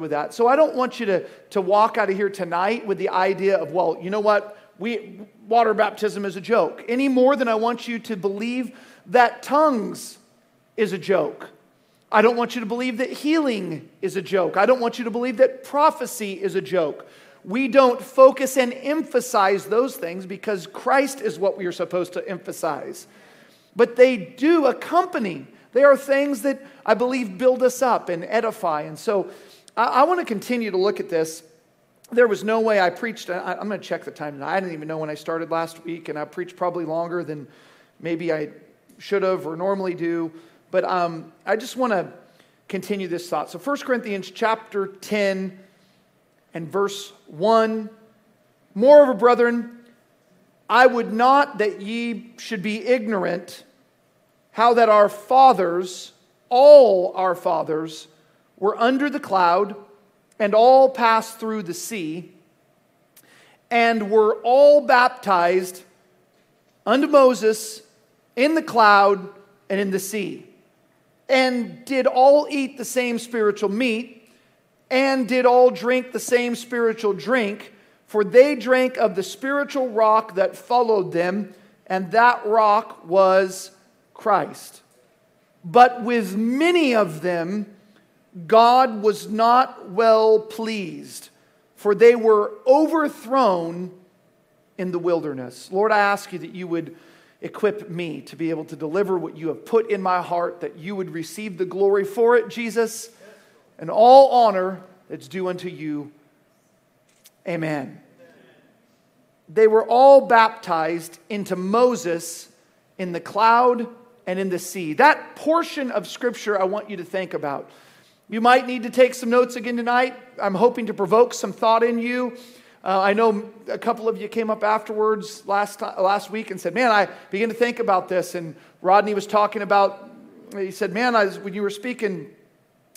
with that. So I don't want you to walk out of here tonight with the idea of, well, you know what, water baptism is a joke, any more than I want you to believe that tongues is a joke. I don't want you to believe that healing is a joke. I don't want you to believe that prophecy is a joke. We don't focus and emphasize those things because Christ is what we are supposed to emphasize. But they do accompany. They are things that I believe build us up and edify. And so I want to continue to look at this. There was no way I preached. I'm going to check the time now. I didn't even know when I started last week, and I preached probably longer than maybe I should have or normally do. But I just want to continue this thought. So 1 Corinthians chapter 10 and verse 1. Moreover, brethren, I would not that ye should be ignorant how that our fathers, all our fathers, were under the cloud, and all passed through the sea, and were all baptized unto Moses in the cloud and in the sea, and did all eat the same spiritual meat, and did all drink the same spiritual drink, for they drank of the spiritual rock that followed them, and that rock was Christ. But with many of them God was not well pleased, for they were overthrown in the wilderness. Lord, I ask you that you would equip me to be able to deliver what you have put in my heart, that you would receive the glory for it, Jesus, and all honor that's due unto you. Amen. They were all baptized into Moses in the cloud and in the sea. That portion of Scripture I want you to think about. You might need to take some notes again tonight. I'm hoping to provoke some thought in you. I know a couple of you came up afterwards last week and said, man, I began to think about this. And Rodney was talking about, he said, man, when you were speaking,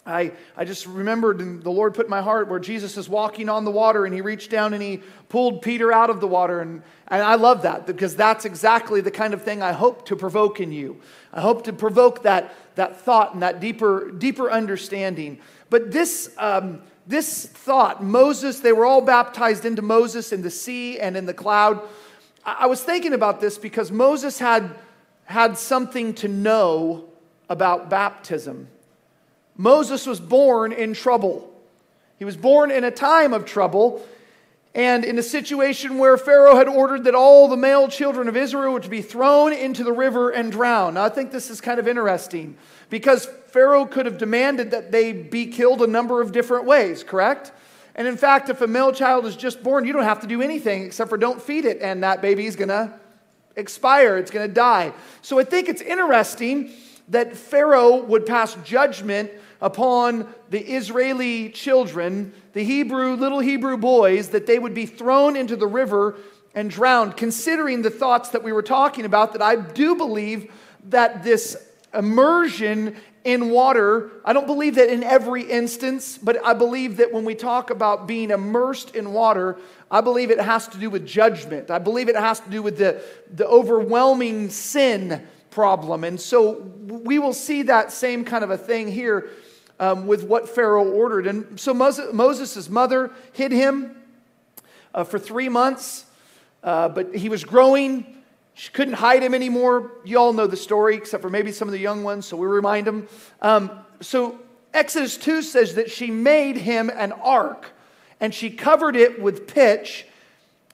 I just remembered, and the Lord put in my heart, where Jesus is walking on the water and he reached down and he pulled Peter out of the water. And I love that, because that's exactly the kind of thing I hope to provoke in you. I hope to provoke that thought and that deeper understanding. But this thought, Moses, they were all baptized into Moses in the sea and in the cloud. I was thinking about this because Moses had something to know about baptism. Moses was born in trouble. He was born in a time of trouble and in a situation where Pharaoh had ordered that all the male children of Israel were to be thrown into the river and drown. Now, I think this is kind of interesting because Pharaoh could have demanded that they be killed a number of different ways, correct? And in fact, if a male child is just born, you don't have to do anything except for don't feed it, and that baby is going to expire. It's going to die. So I think it's interesting that Pharaoh would pass judgment upon the Israeli children, the little Hebrew boys, that they would be thrown into the river and drowned, considering the thoughts that we were talking about, that I do believe that this immersion in water, I don't believe that in every instance, but I believe that when we talk about being immersed in water, I believe it has to do with judgment. I believe it has to do with the overwhelming sin problem. And so we will see that same kind of a thing here with what Pharaoh ordered. And so Moses' mother hid him for 3 months, but he was growing. She couldn't hide him anymore. You all know the story, except for maybe some of the young ones, so we remind them. So Exodus 2 says that she made him an ark, and she covered it with pitch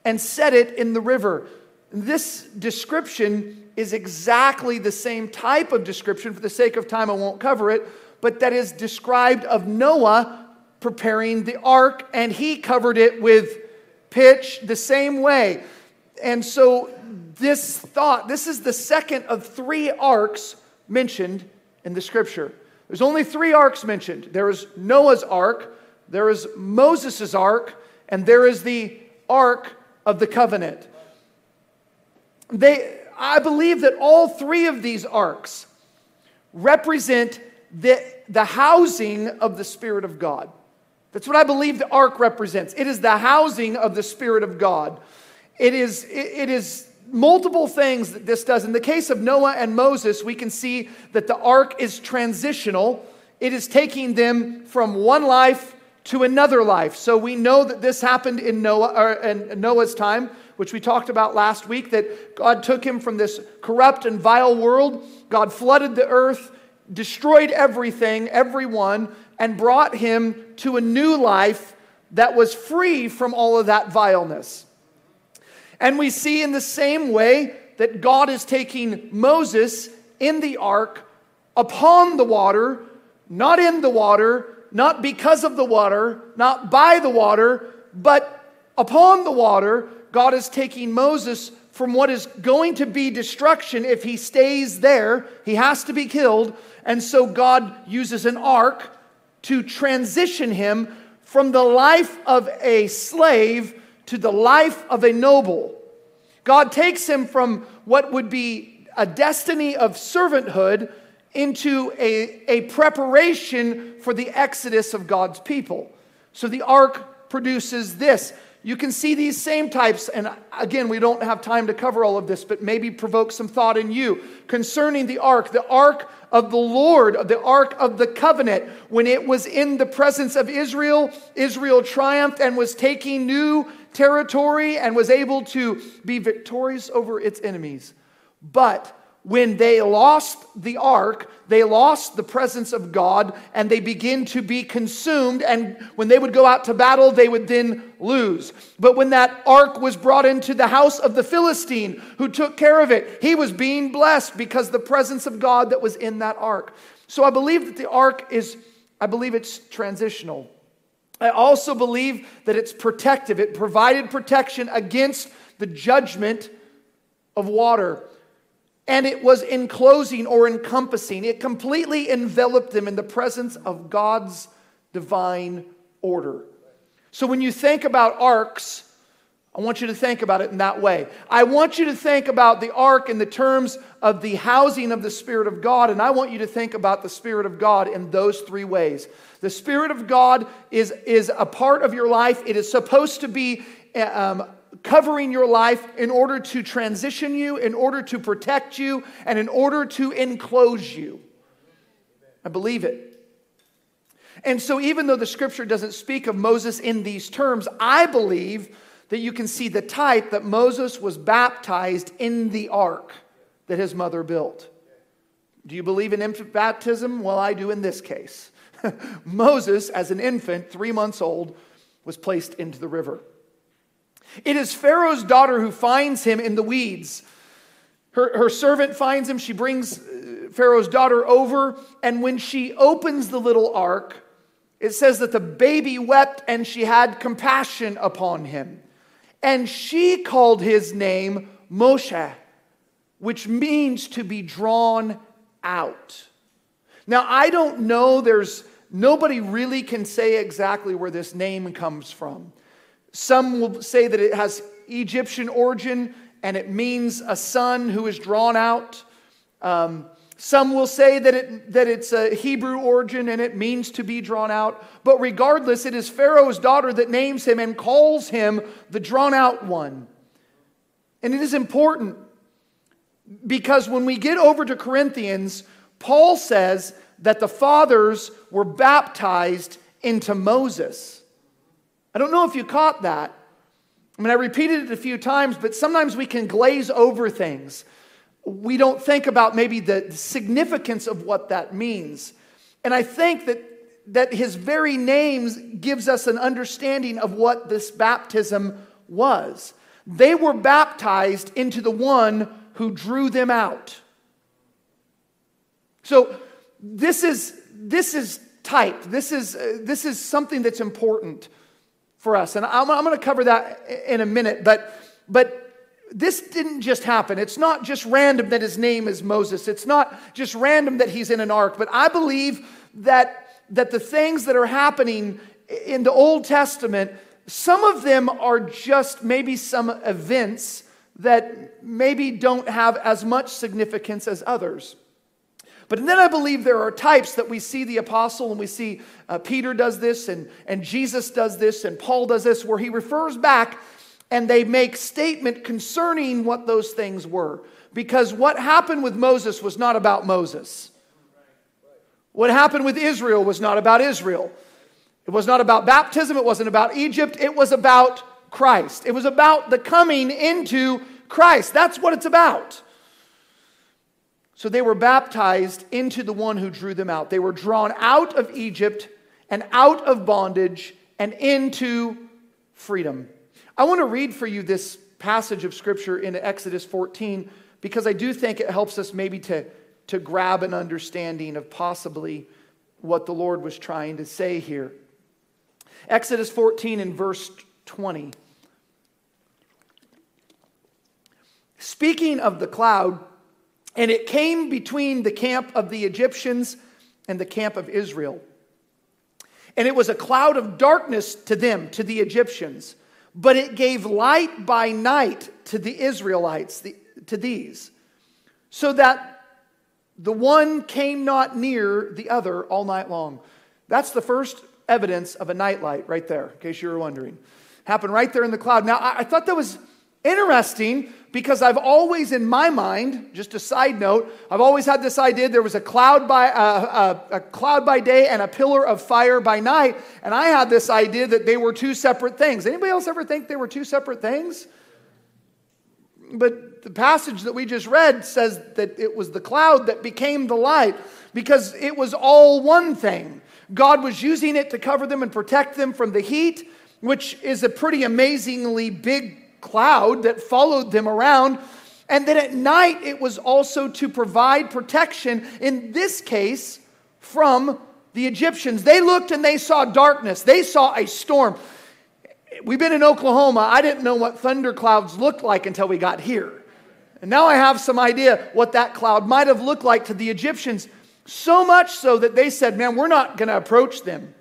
and set it in the river. This description is exactly the same type of description. For the sake of time, I won't cover it, but that is described of Noah preparing the ark, and he covered it with pitch the same way. And so this is the second of three arcs mentioned in the Scripture. There's only three arcs mentioned. There is Noah's ark, there is Moses' ark, and there is the ark of the covenant. I believe that all three of these arcs represent the housing of the Spirit of God. That's what I believe the ark represents. It is the housing of the Spirit of God. It is multiple things that this does. In the case of Noah and Moses, we can see that the ark is transitional. It is taking them from one life to another life. So we know that this happened in Noah's time, which we talked about last week, that God took him from this corrupt and vile world. God flooded the earth, destroyed everything, everyone, and brought him to a new life that was free from all of that vileness. And we see in the same way that God is taking Moses in the ark, upon the water, not in the water, not because of the water, not by the water, but upon the water. God is taking Moses from what is going to be destruction if he stays there. He has to be killed. And so God uses an ark to transition him from the life of a slave to the life of a noble. God takes him from what would be a destiny of servanthood into a preparation for the exodus of God's people. So the ark produces this. You can see these same types, and again, we don't have time to cover all of this, but maybe provoke some thought in you concerning the ark of the Lord, the ark of the covenant. When it was in the presence of Israel, Israel triumphed and was taking new territory and was able to be victorious over its enemies. But when they lost the ark, they lost the presence of God, and they begin to be consumed. And when they would go out to battle, they would then lose. But when that ark was brought into the house of the Philistine who took care of it, he was being blessed because the presence of God that was in that ark. So I believe that the ark is, I believe it's transitional. I also believe that it's protective. It provided protection against the judgment of water. And it was enclosing or encompassing. It completely enveloped them in the presence of God's divine order. So when you think about arcs, I want you to think about it in that way. I want you to think about the ark in the terms of the housing of the Spirit of God. And I want you to think about the Spirit of God in those three ways. The Spirit of God is a part of your life. It is supposed to be covering your life in order to transition you, in order to protect you, and in order to enclose you. I believe it. And so even though the scripture doesn't speak of Moses in these terms, I believe that you can see the type that Moses was baptized in the ark that his mother built. Do you believe in infant baptism? Well, I do in this case. Moses, as an infant, 3 months old, was placed into the river. It is Pharaoh's daughter who finds him in the weeds. Her servant finds him. She brings Pharaoh's daughter over. And when she opens the little ark, it says that the baby wept and she had compassion upon him. And she called his name Moshe, which means to be drawn out. Now, I don't know. Nobody really can say exactly where this name comes from. Some will say that it has Egyptian origin and it means a son who is drawn out. Some will say that it's a Hebrew origin and it means to be drawn out. But regardless, it is Pharaoh's daughter that names him and calls him the drawn out one. And it is important because when we get over to Corinthians, Paul says that the fathers were baptized into Moses. I don't know if you caught that. I mean, I repeated it a few times, but sometimes we can glaze over things. We don't think about maybe the significance of what that means. And I think that his very name gives us an understanding of what this baptism was. They were baptized into the one who drew them out. So this is type. This is something that's important for us. And I'm going to cover that in a minute. But this didn't just happen. It's not just random that his name is Moses. It's not just random that he's in an ark. But I believe that the things that are happening in the Old Testament, some of them are just maybe some events that maybe don't have as much significance as others. But then I believe there are types that we see the apostle, and we see Peter does this, and Jesus does this, and Paul does this, where he refers back and they make statement concerning what those things were. Because what happened with Moses was not about Moses. What happened with Israel was not about Israel. It was not about baptism. It wasn't about Egypt. It was about Christ. It was about the coming into Christ. That's what it's about. So they were baptized into the one who drew them out. They were drawn out of Egypt and out of bondage and into freedom. I want to read for you this passage of Scripture in Exodus 14 because I do think it helps us maybe to grab an understanding of possibly what the Lord was trying to say here. Exodus 14 and verse 20. Speaking of the cloud, and it came between the camp of the Egyptians and the camp of Israel. And it was a cloud of darkness to them, to the Egyptians. But it gave light by night to the Israelites, to these. So that the one came not near the other all night long. That's the first evidence of a nightlight right there, in case you were wondering. Happened right there in the cloud. Now, I thought that was interesting because I've always, in my mind, just a side note, I've always had this idea there was a cloud by day and a pillar of fire by night, and I had this idea that they were two separate things. Anybody else ever think they were two separate things? But the passage that we just read says that it was the cloud that became the light because it was all one thing. God was using it to cover them and protect them from the heat, which is a pretty amazingly big cloud that followed them around. And then at night it was also to provide protection, in this case from the Egyptians. They looked and they saw darkness. They saw a storm. We've been in Oklahoma. I didn't know what thunderclouds looked like until we got here. And now I have some idea what that cloud might have looked like to the Egyptians. So much so that they said, man, we're not going to approach them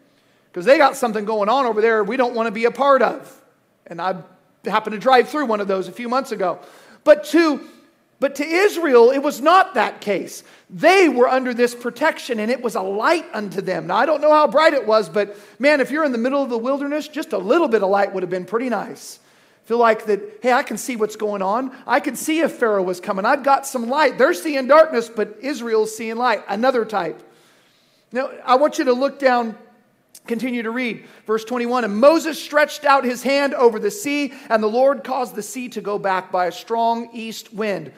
because they got something going on over there we don't want to be a part of. And I happened to drive through one of those a few months ago. But to Israel, it was not that case. They were under this protection, and it was a light unto them. Now, I don't know how bright it was, but man, if you're in the middle of the wilderness, just a little bit of light would have been pretty nice. Feel like that, hey, I can see what's going on. I can see if Pharaoh was coming. I've got some light. They're seeing darkness, but Israel's seeing light. Another type. Now, I want you to look down. Continue to read. Verse 21, and Moses stretched out his hand over the sea, and the Lord caused the sea to go back by a strong east wind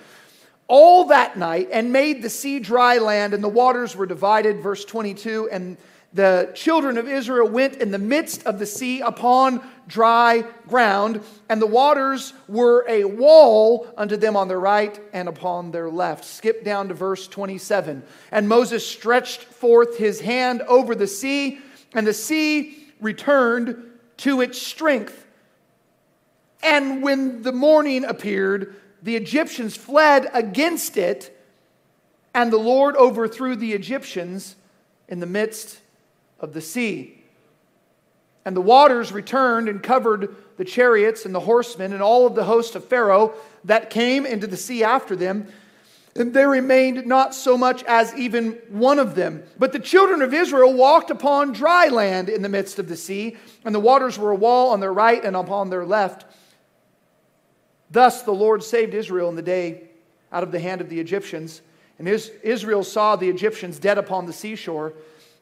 all that night, and made the sea dry land, and the waters were divided. Verse 22, and the children of Israel went in the midst of the sea upon dry ground, and the waters were a wall unto them on their right and upon their left. Skip down to verse 27. And Moses stretched forth his hand over the sea, and the sea returned to its strength. And when the morning appeared, the Egyptians fled against it, and the Lord overthrew the Egyptians in the midst of the sea. And the waters returned and covered the chariots and the horsemen and all of the host of Pharaoh that came into the sea after them. And there remained not so much as even one of them. But the children of Israel walked upon dry land in the midst of the sea, and the waters were a wall on their right and upon their left. Thus the Lord saved Israel in the day out of the hand of the Egyptians. And Israel saw the Egyptians dead upon the seashore.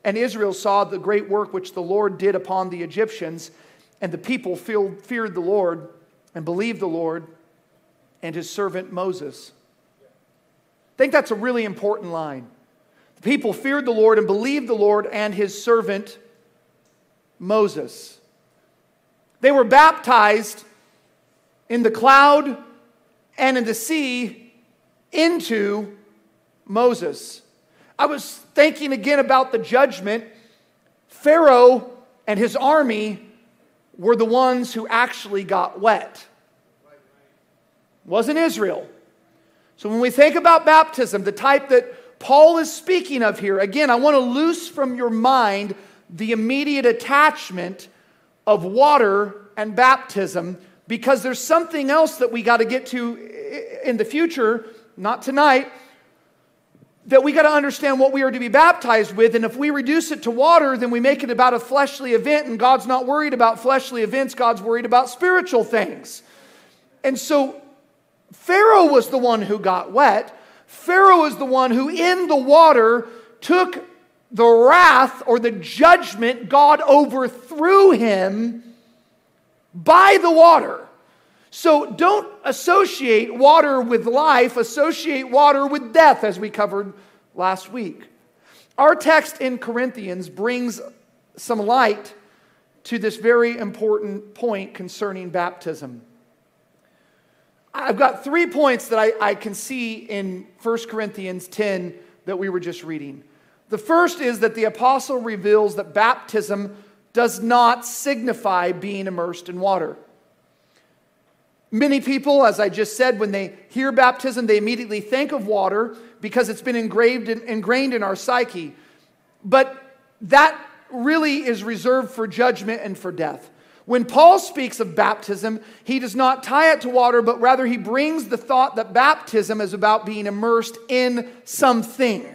And Israel saw the great work which the Lord did upon the Egyptians. And the people feared the Lord and believed the Lord and his servant Moses. I think that's a really important line. The people feared the Lord and believed the Lord and his servant Moses. They were baptized in the cloud and in the sea into Moses. I was thinking again about the judgment. Pharaoh and his army were the ones who actually got wet. It wasn't Israel. So when we think about baptism, the type that Paul is speaking of here, again, I want to loose from your mind the immediate attachment of water and baptism, because there's something else that we got to get to in the future, not tonight, that we got to understand what we are to be baptized with. And if we reduce it to water, then we make it about a fleshly event, and God's not worried about fleshly events. God's worried about spiritual things. And so Pharaoh was the one who got wet. Pharaoh is the one who in the water took the wrath or the judgment God overthrew him by the water. So don't associate water with life, associate water with death, as we covered last week. Our text in Corinthians brings some light to this very important point concerning baptism. I've got 3 points that I can see in 1 Corinthians 10 that we were just reading. The first is that the apostle reveals that baptism does not signify being immersed in water. Many people, as I just said, when they hear baptism, they immediately think of water because it's been ingrained in our psyche. But that really is reserved for judgment and for death. When Paul speaks of baptism, he does not tie it to water, but rather he brings the thought that baptism is about being immersed in something.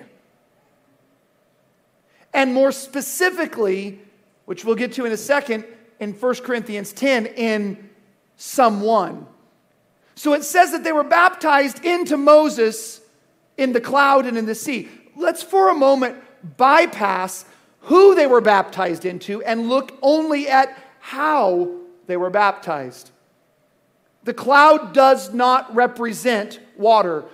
And more specifically, which we'll get to in a second, in 1 Corinthians 10, in someone. So it says that they were baptized into Moses in the cloud and in the sea. Let's for a moment bypass who they were baptized into and look only at how they were baptized. The cloud does not represent water.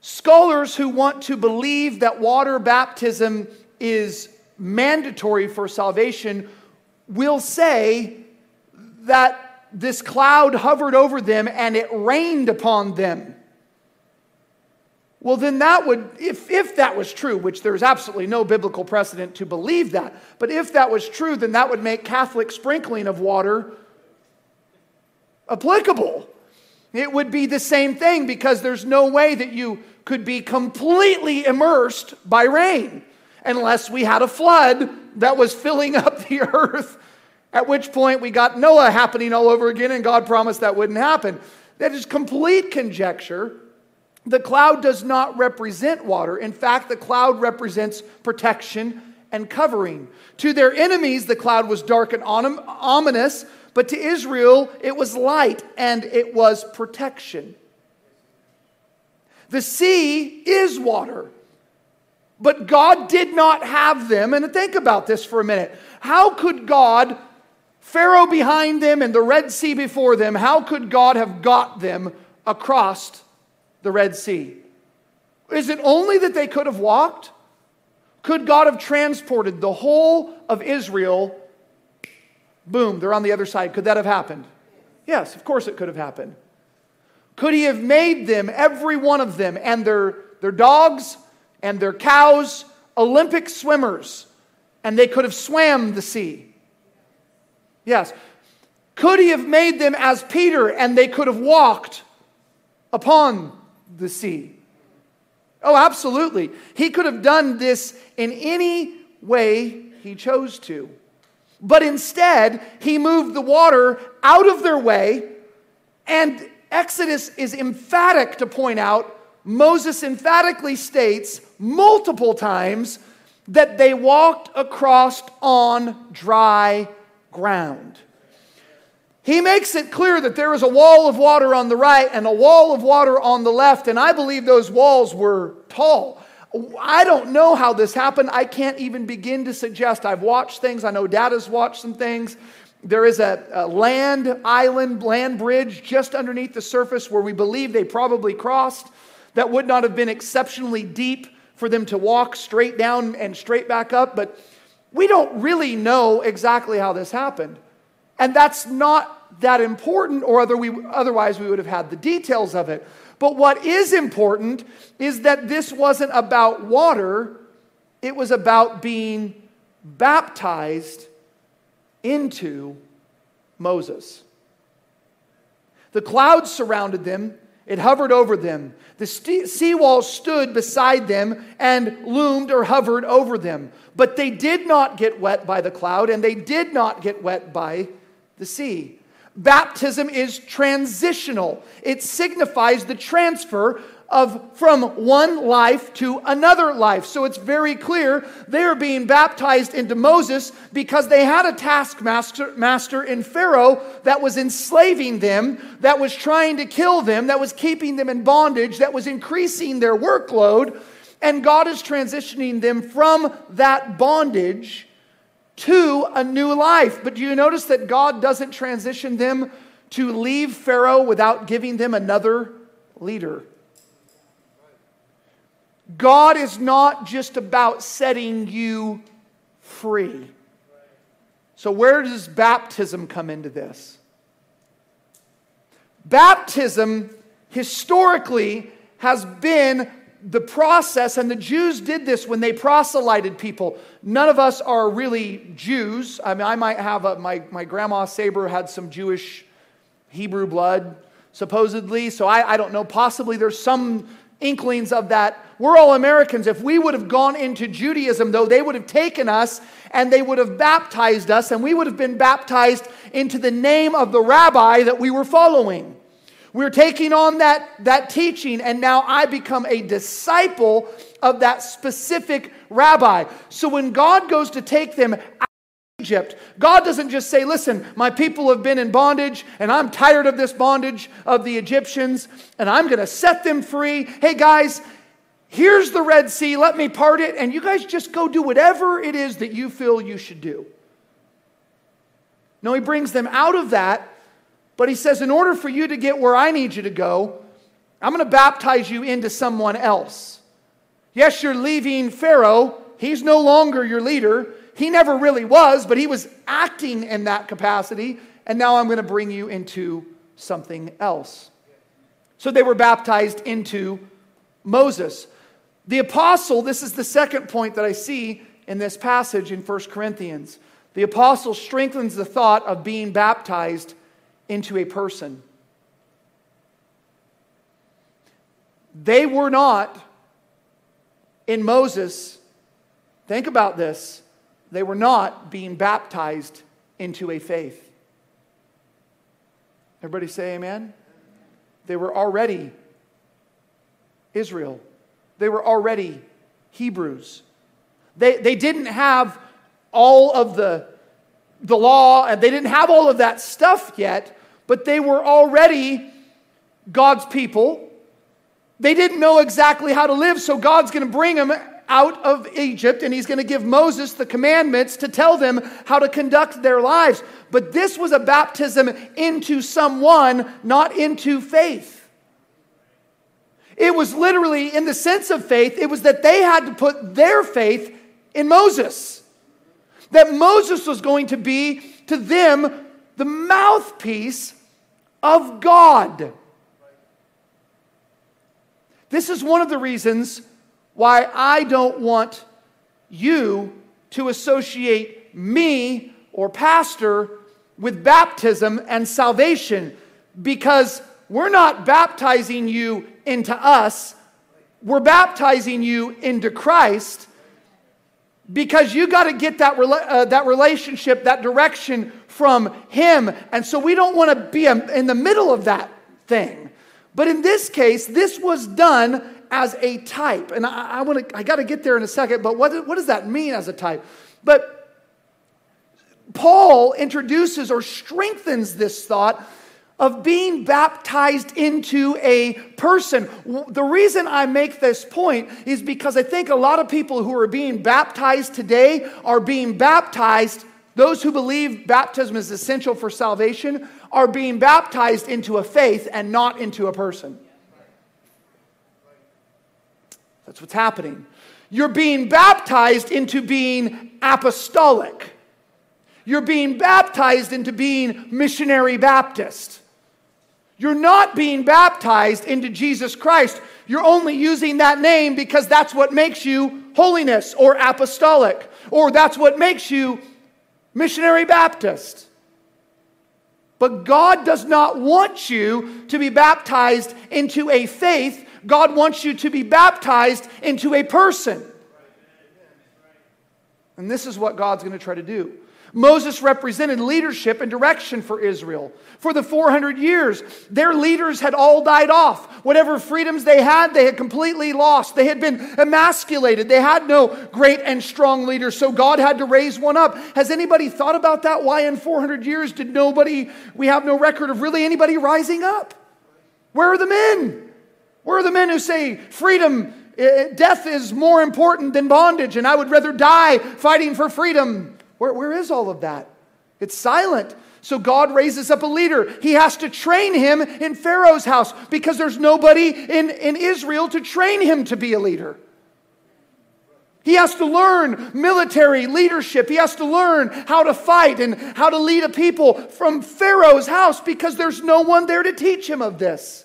Scholars who want to believe that water baptism is mandatory for salvation will say that this cloud hovered over them and it rained upon them. Well, then that would, if that was true, which there's absolutely no biblical precedent to believe that, but if that was true, then that would make Catholic sprinkling of water applicable. It would be the same thing because there's no way that you could be completely immersed by rain unless we had a flood that was filling up the earth, at which point we got Noah happening all over again, and God promised that wouldn't happen. That is complete conjecture. The cloud does not represent water. In fact, the cloud represents protection and covering. To their enemies, the cloud was dark and ominous, but to Israel, it was light and it was protection. The sea is water, but God did not have them. And think about this for a minute. How could God, Pharaoh behind them and the Red Sea before them, how could God have got them across the Red Sea? Is it only that they could have walked? Could God have transported the whole of Israel? Boom, they're on the other side. Could that have happened? Yes, of course it could have happened. Could he have made them, every one of them, and their dogs and their cows, Olympic swimmers, and they could have swam the sea? Yes. Could he have made them as Peter, and they could have walked upon the sea? Oh, absolutely. He could have done this in any way he chose to. But instead, he moved the water out of their way, and Exodus is emphatic to point out, Moses emphatically states multiple times that they walked across on dry ground. He makes it clear that there is a wall of water on the right and a wall of water on the left, and I believe those walls were tall. I don't know how this happened. I can't even begin to suggest. I've watched things. I know Dad has watched some things. There is a land bridge just underneath the surface where we believe they probably crossed that would not have been exceptionally deep for them to walk straight down and straight back up, but we don't really know exactly how this happened. And that's not that important, or otherwise we would have had the details of it. But what is important is that this wasn't about water. It was about being baptized into Moses. The clouds surrounded them. It hovered over them. The seawall stood beside them and loomed or hovered over them. But they did not get wet by the cloud, and they did not get wet by the sea. Baptism is transitional. It signifies the transfer of from one life to another life. So it's very clear they are being baptized into Moses because they had a taskmaster in Pharaoh that was enslaving them, that was trying to kill them, that was keeping them in bondage, that was increasing their workload. And God is transitioning them from that bondage to a new life. But do you notice that God doesn't transition them to leave Pharaoh without giving them another leader? God is not just about setting you free. So where does baptism come into this? Baptism historically has been the process, and the Jews did this when they proselyted people. None of us are really Jews. I mean, I might have my grandma Saber had some Jewish Hebrew blood, supposedly. So I don't know. Possibly there's some inklings of that. We're all Americans. If we would have gone into Judaism, though, they would have taken us and they would have baptized us, and we would have been baptized into the name of the rabbi that we were following. We're taking on that teaching, and now I become a disciple of that specific rabbi. So when God goes to take them out of Egypt, God doesn't just say, listen, my people have been in bondage, and I'm tired of this bondage of the Egyptians, and I'm going to set them free. Hey guys, here's the Red Sea, let me part it, and you guys just go do whatever it is that you feel you should do. No, he brings them out of that. But he says, in order for you to get where I need you to go, I'm going to baptize you into someone else. Yes, you're leaving Pharaoh. He's no longer your leader. He never really was, but he was acting in that capacity. And now I'm going to bring you into something else. So they were baptized into Moses. The apostle, this is the second point that I see in this passage in 1 Corinthians. The apostle strengthens the thought of being baptized into a person. They were not in Moses. Think about this. They were not being baptized into a faith. Everybody say amen. They were already Israel. They were already Hebrews. They didn't have all of the law, and they didn't have all of that stuff yet. But they were already God's people. They didn't know exactly how to live, so God's going to bring them out of Egypt, and he's going to give Moses the commandments to tell them how to conduct their lives. But this was a baptism into someone, not into faith. It was literally, in the sense of faith, it was that they had to put their faith in Moses. That Moses was going to be, to them, the mouthpiece of God. This is one of the reasons why I don't want you to associate me or pastor with baptism and salvation, because we're not baptizing you into us. We're baptizing you into Christ, because you got to get that relationship, that direction from him. And so we don't want to be in the middle of that thing. But in this case, this was done as a type. And I got to get there in a second, but what does that mean as a type? But Paul introduces or strengthens this thought of being baptized into a person. The reason I make this point is because I think a lot of people who are being baptized today are being baptized, those who believe baptism is essential for salvation, are being baptized into a faith and not into a person. That's what's happening. You're being baptized into being apostolic. You're being baptized into being missionary Baptist. You're not being baptized into Jesus Christ. You're only using that name because that's what makes you holiness or apostolic, or that's what makes you missionary Baptist. But God does not want you to be baptized into a faith. God wants you to be baptized into a person. And this is what God's going to try to do. Moses represented leadership and direction for Israel. For the 400 years, their leaders had all died off. Whatever freedoms they had completely lost. They had been emasculated. They had no great and strong leader, so God had to raise one up. Has anybody thought about that? Why in 400 years did nobody, we have no record of really anybody rising up? Where are the men? Where are the men who say freedom Death is more important than bondage, and I would rather die fighting for freedom. Where is all of that? It's silent. So God raises up a leader. He has to train him in Pharaoh's house because there's nobody in Israel to train him to be a leader. He has to learn military leadership. He has to learn how to fight and how to lead a people from Pharaoh's house because there's no one there to teach him of this.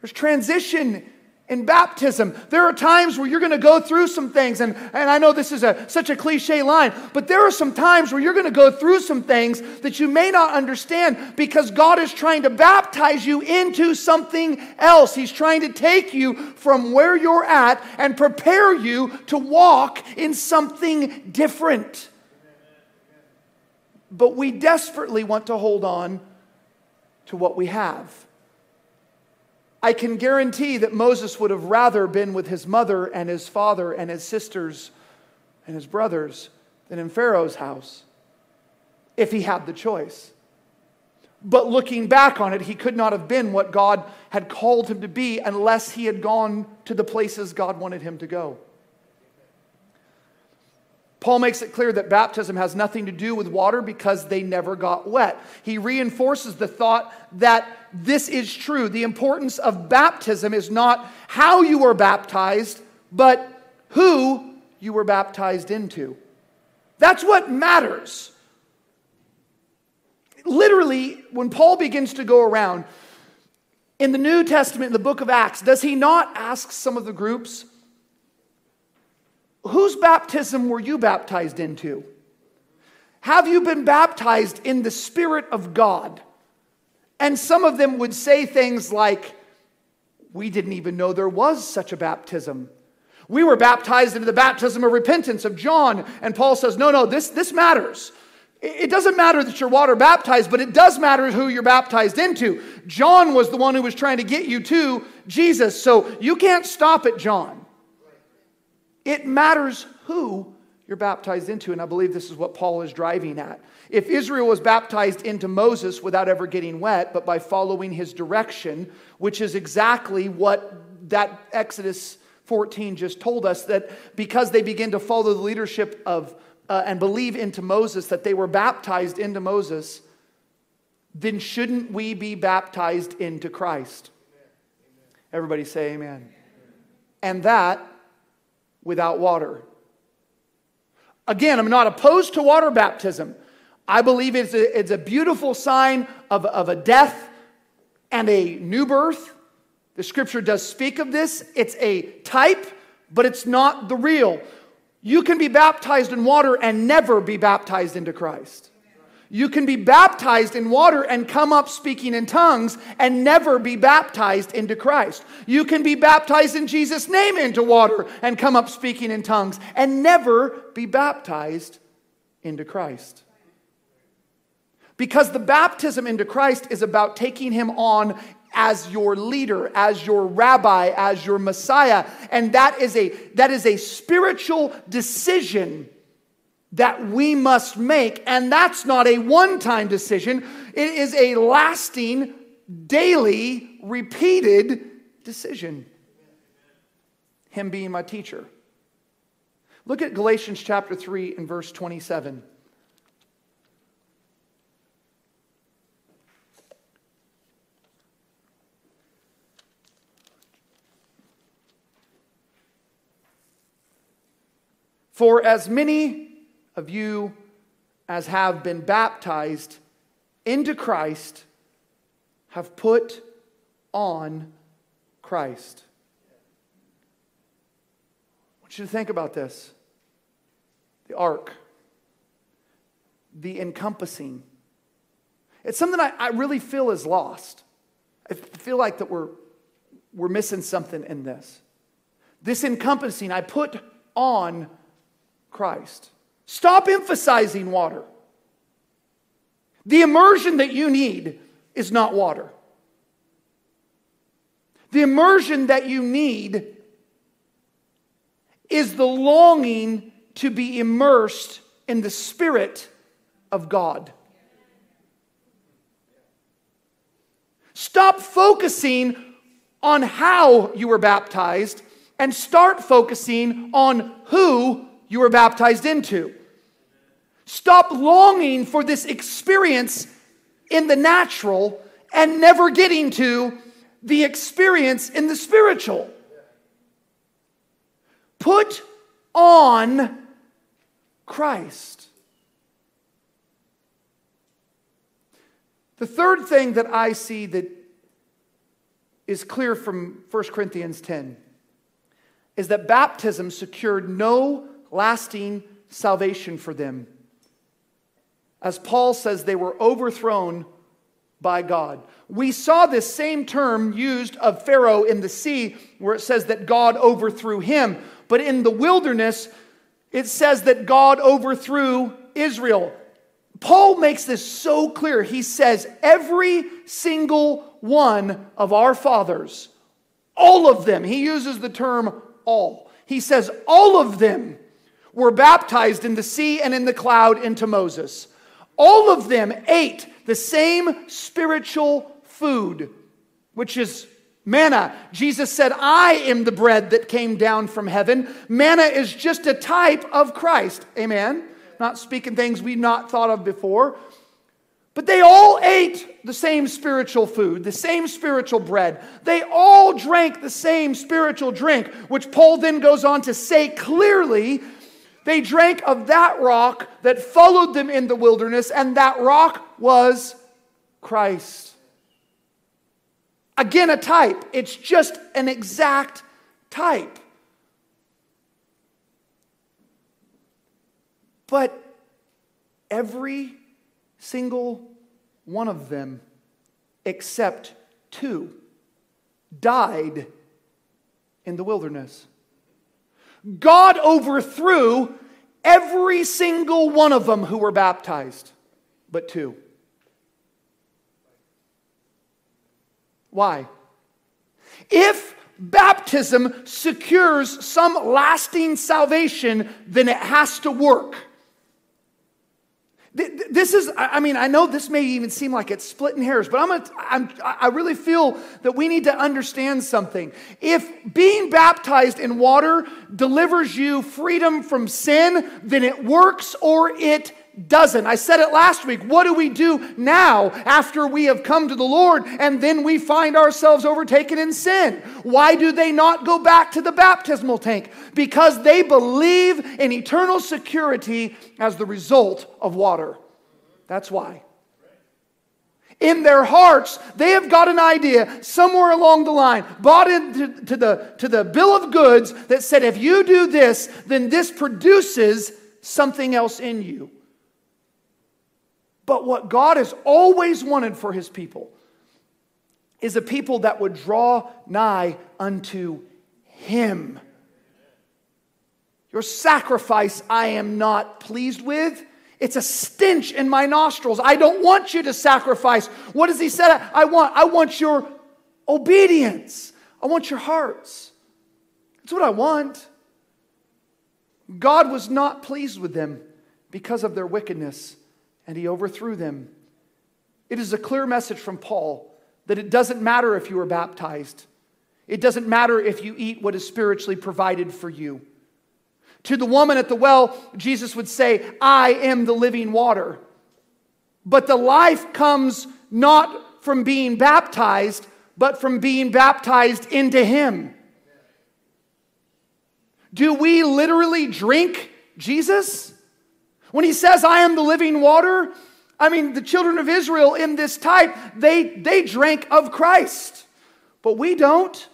There's transition in baptism. There are times where you're going to go through some things, and I know this is such a cliche line, but there are some times where you're going to go through some things that you may not understand because God is trying to baptize you into something else. He's trying to take you from where you're at and prepare you to walk in something different. But we desperately want to hold on to what we have. I can guarantee that Moses would have rather been with his mother and his father and his sisters and his brothers than in Pharaoh's house if he had the choice. But looking back on it, he could not have been what God had called him to be unless he had gone to the places God wanted him to go. Paul makes it clear that baptism has nothing to do with water because they never got wet. He reinforces the thought that this is true. The importance of baptism is not how you were baptized, but who you were baptized into. That's what matters. Literally, when Paul begins to go around, in the New Testament, in the book of Acts, does he not ask some of the groups, whose baptism were you baptized into? Have you been baptized in the Spirit of God? And some of them would say things like, we didn't even know there was such a baptism. We were baptized into the baptism of repentance of John. And Paul says, no, this matters. It doesn't matter that you're water baptized, but it does matter who you're baptized into. John was the one who was trying to get you to Jesus. So you can't stop at John. It matters who you're baptized into, and I believe this is what Paul is driving at. If Israel was baptized into Moses without ever getting wet, but by following his direction, which is exactly what that Exodus 14 just told us, that because they begin to follow the leadership of and believe into Moses, that they were baptized into Moses, then shouldn't we be baptized into Christ? Everybody say amen. And that without water. Again, I'm not opposed to water baptism. I believe it's a beautiful sign of a death and a new birth. The scripture does speak of this. It's a type, but it's not the real. You can be baptized in water and never be baptized into Christ. You can be baptized in water and come up speaking in tongues and never be baptized into Christ. You can be baptized in Jesus' name into water and come up speaking in tongues and never be baptized into Christ. Because the baptism into Christ is about taking him on as your leader, as your rabbi, as your Messiah. And that is a spiritual decision that we must make. And that's not a one-time decision. It is a lasting, daily, repeated decision. Him being my teacher. Look at Galatians chapter 3 and verse 27. For as many of you as have been baptized into Christ have put on Christ. I want you to think about this. The ark. The encompassing. It's something I really feel is lost. I feel like that we're missing something in this. This encompassing. I put on Christ. Stop emphasizing water. The immersion that you need is not water. The immersion that you need is the longing to be immersed in the Spirit of God. Stop focusing on how you were baptized and start focusing on who you were baptized into. Stop longing for this experience in the natural and never getting to the experience in the spiritual. Put on Christ. The third thing that I see that is clear from 1 Corinthians 10 is that baptism secured no lasting salvation for them. As Paul says, they were overthrown by God. We saw this same term used of Pharaoh in the sea, where it says that God overthrew him. But in the wilderness, it says that God overthrew Israel. Paul makes this so clear. He says, every single one of our fathers, all of them, he uses the term all. He says, all of them were baptized in the sea and in the cloud into Moses. All of them ate the same spiritual food, which is manna. Jesus said, I am the bread that came down from heaven. Manna is just a type of Christ. Amen. Not speaking things we've not thought of before. But they all ate the same spiritual food, the same spiritual bread. They all drank the same spiritual drink, which Paul then goes on to say clearly, they drank of that rock that followed them in the wilderness, and that rock was Christ. Again, a type. It's just an exact type. But every single one of them, except two, died in the wilderness. God overthrew every single one of them who were baptized, but two. Why? If baptism secures some lasting salvation, then it has to work. This is, I mean, I know this may even seem like it's splitting hairs, but I really feel that we need to understand something. If being baptized in water delivers you freedom from sin, then it works or it doesn't. I said it last week. What do we do now after we have come to the Lord and then we find ourselves overtaken in sin? Why do they not go back to the baptismal tank? Because they believe in eternal security as the result of water. That's why. In their hearts, they have got an idea somewhere along the line, bought into to the bill of goods that said, if you do this, then this produces something else in you. But what God has always wanted for His people is a people that would draw nigh unto Him. Your sacrifice I am not pleased with. It's a stench in my nostrils. I don't want you to sacrifice. What does He say? I want your obedience. I want your hearts. That's what I want. God was not pleased with them because of their wickedness. And He overthrew them. It is a clear message from Paul that it doesn't matter if you were baptized. It doesn't matter if you eat what is spiritually provided for you. To the woman at the well, Jesus would say, I am the living water. But the life comes not from being baptized, but from being baptized into Him. Do we literally drink Jesus? When He says, I am the living water, I mean, the children of Israel in this type, they drank of Christ. But we don't.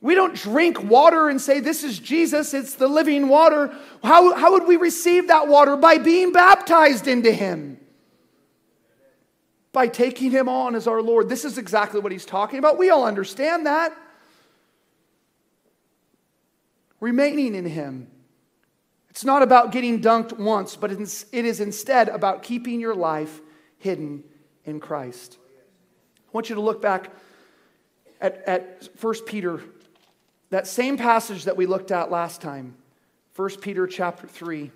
We don't drink water and say, this is Jesus, it's the living water. How would we receive that water? By being baptized into Him. By taking Him on as our Lord. This is exactly what He's talking about. We all understand that. Remaining in Him. It's not about getting dunked once, but it is instead about keeping your life hidden in Christ. I want you to look back at 1 Peter, that same passage that we looked at last time, 1 Peter chapter 3.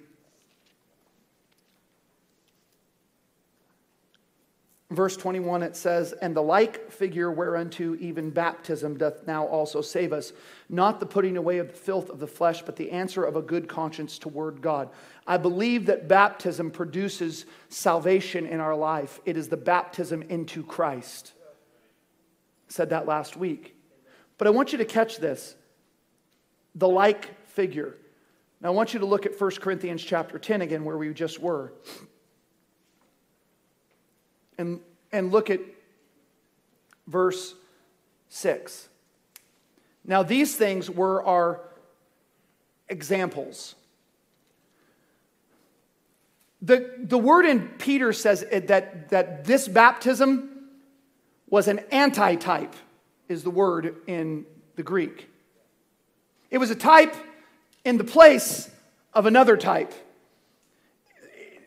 Verse 21, it says, "And the like figure whereunto even baptism doth now also save us, not the putting away of the filth of the flesh, but the answer of a good conscience toward God." I believe that baptism produces salvation in our life. It is the baptism into Christ. I said that last week. But I want you to catch this. The like figure. Now I want you to look at 1 Corinthians chapter 10 again, where we just were. And look at verse 6. Now these things were our examples. The word in Peter says that this baptism was an anti-type, is the word in the Greek. It was a type in the place of another type.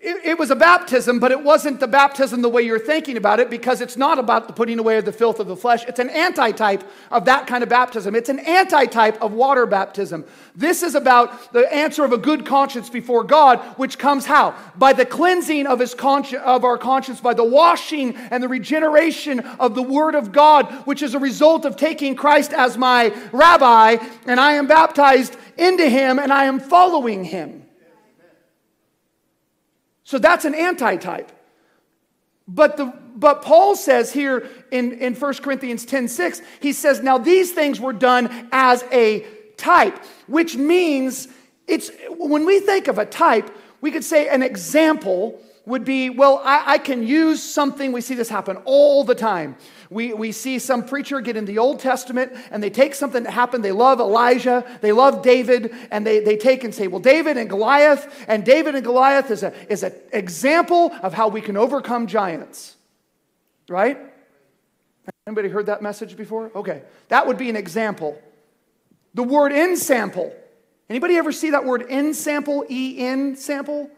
It was a baptism, but it wasn't the baptism the way you're thinking about it, because it's not about the putting away of the filth of the flesh. It's an antitype of that kind of baptism. It's an antitype of water baptism. This is about the answer of a good conscience before God, which comes how? By the cleansing of our conscience, by the washing and the regeneration of the Word of God, which is a result of taking Christ as my rabbi, and I am baptized into Him, and I am following Him. So that's an antitype. But Paul says here in 1 Corinthians 10:6, he says, now these things were done as a type, which means it's when we think of a type, we could say an example would be, well, I can use something. We see this happen all the time. We see some preacher get in the Old Testament and they take something that happened. They love Elijah. They love David. And they take and say, well, David and Goliath is an example of how we can overcome giants. Right? Anybody heard that message before? Okay. That would be an example. The word ensample. Anybody ever see that word ensample? E-N sample?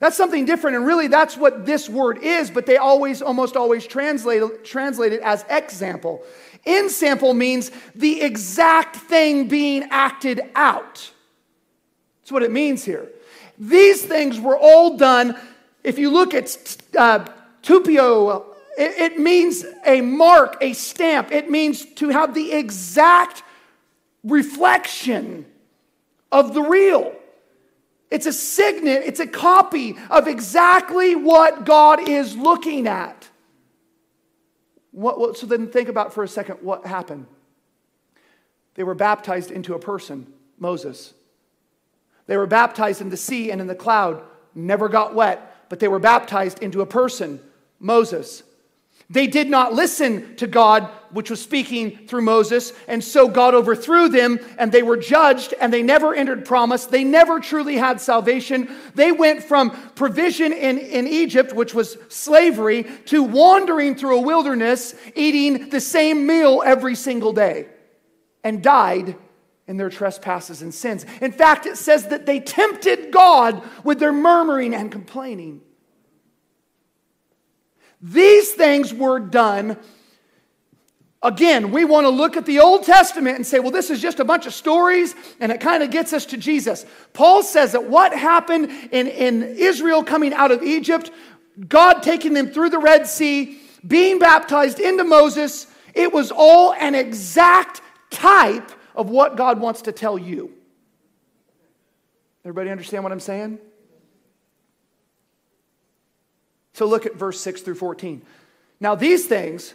That's something different, and really that's what this word is, but they almost always translate it as example. Ensample means the exact thing being acted out. That's what it means here. These things were all done, if you look at tupio, it means a mark, a stamp. It means to have the exact reflection of the real. It's a signet, it's a copy of exactly what God is looking at. So then think about for a second what happened. They were baptized into a person, Moses. They were baptized in the sea and in the cloud, never got wet, but they were baptized into a person, Moses. They did not listen to God, which was speaking through Moses, and so God overthrew them, and they were judged, and they never entered promise. They never truly had salvation. They went from provision in Egypt, which was slavery, to wandering through a wilderness, eating the same meal every single day, and died in their trespasses and sins. In fact, it says that they tempted God with their murmuring and complaining. These things were done. Again, we want to look at the Old Testament and say, well, this is just a bunch of stories, and it kind of gets us to Jesus. Paul says that what happened in Israel coming out of Egypt, God taking them through the Red Sea, being baptized into Moses, it was all an exact type of what God wants to tell you. Everybody understand what I'm saying? So look at verse 6 through 14. Now these things